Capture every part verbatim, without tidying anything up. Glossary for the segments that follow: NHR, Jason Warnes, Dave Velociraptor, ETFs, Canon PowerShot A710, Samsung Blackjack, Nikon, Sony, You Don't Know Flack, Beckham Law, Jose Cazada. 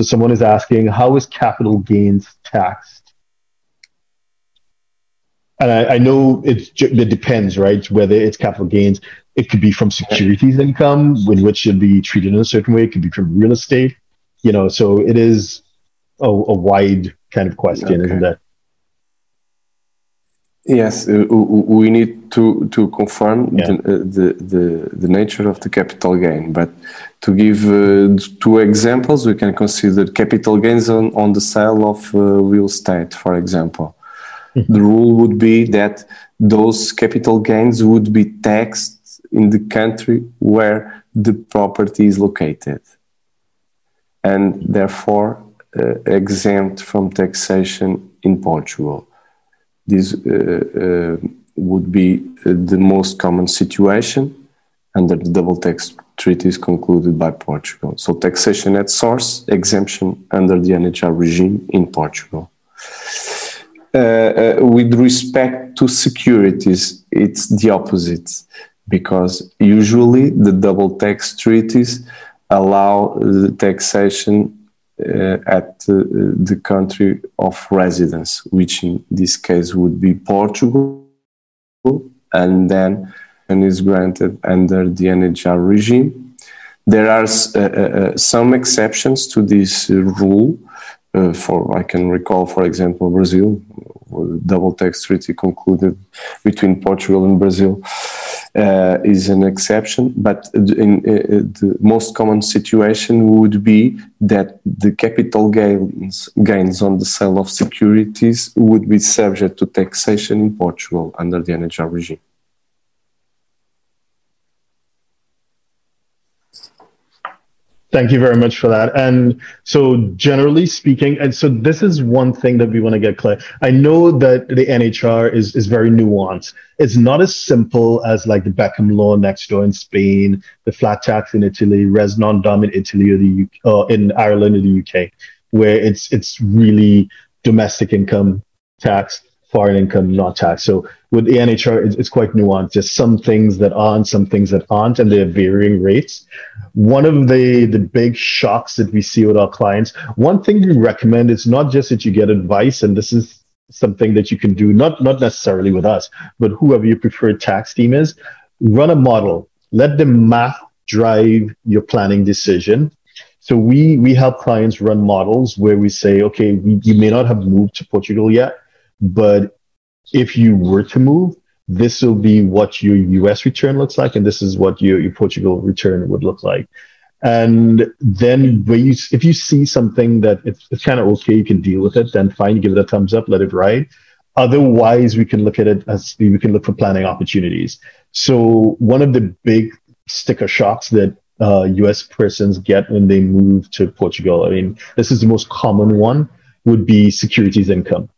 So someone is asking, how is capital gains taxed? And I, I know it's, it depends, right? Whether it's capital gains, it could be from securities income, in which it'll be treated in a certain way. It could be from real estate, you know. So it is a, a wide kind of question, okay. Isn't that? Yes, uh, we need to to confirm yeah. the, uh, the the the nature of the capital gain. But to give uh, two examples, we can consider capital gains on on the sale of uh, real estate, for example. Mm-hmm. The rule would be that those capital gains would be taxed in the country where the property is located, and therefore uh, exempt from taxation in Portugal. This uh, uh, would be uh, the most common situation under the double tax treaties concluded by Portugal. So taxation at source, exemption under the N H R regime in Portugal. Uh, uh, with respect to securities, it's the opposite, because usually the double tax treaties allow the taxation Uh, at uh, the country of residence, which in this case would be Portugal, and then and is granted under the N H R regime. There are uh, uh, some exceptions to this uh, rule. Uh, for I can recall, for example, Brazil, double tax treaty concluded between Portugal and Brazil uh, is an exception. But in, uh, the most common situation would be that the capital gains gains on the sale of securities would be subject to taxation in Portugal under the N H R regime. Thank you very much for that. And so generally speaking, and so this is one thing that we want to get clear. I know that the N H R is, is very nuanced. It's not as simple as like the Beckham Law next door in Spain, the flat tax in Italy, res non-dom in Italy or the U K, uh, in Ireland or the U K, where it's, it's really domestic income tax, foreign income not tax. So with the N H R, it's, it's quite nuanced. There's some things that are and some things that aren't, and they're varying rates. One of the, the big shocks that we see with our clients, one thing we recommend is not just that you get advice, and this is something that you can do, not, not necessarily with us, but whoever your preferred tax team is, run a model. Let the math drive your planning decision. So we, we help clients run models where we say, okay, we, you may not have moved to Portugal yet, but if you were to move, this will be what your U S return looks like, and this is what your, your Portugal return would look like. And then when you, if you see something that it's, it's kind of okay, you can deal with it, then fine, give it a thumbs up, let it ride. Otherwise, we can look at it as we can look for planning opportunities. So one of the big sticker shocks that uh, U S persons get when they move to Portugal, I mean, this is the most common one, would be securities income.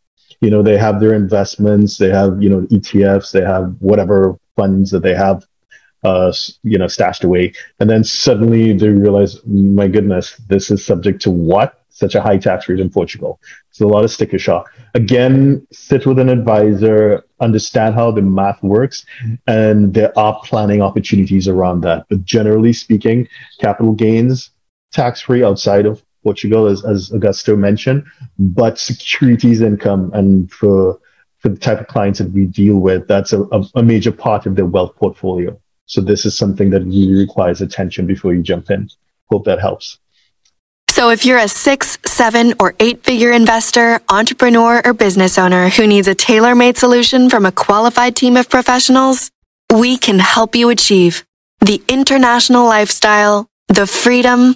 You know, they have their investments, they have, you know, E T Fs, they have whatever funds that they have, uh, you know, stashed away. And then suddenly they realize, my goodness, this is subject to what? Such a high tax rate in Portugal. It's a lot of sticker shock. Again, sit with an advisor, understand how the math works, and there are planning opportunities around that. But generally speaking, capital gains, tax-free outside of Portugal, as, as Augusto mentioned, but securities income, and for, for the type of clients that we deal with, that's a, a major part of their wealth portfolio. So this is something that really requires attention before you jump in. Hope that helps. So if you're a six, seven, or eight-figure investor, entrepreneur, or business owner who needs a tailor-made solution from a qualified team of professionals, we can help you achieve the international lifestyle, the freedom,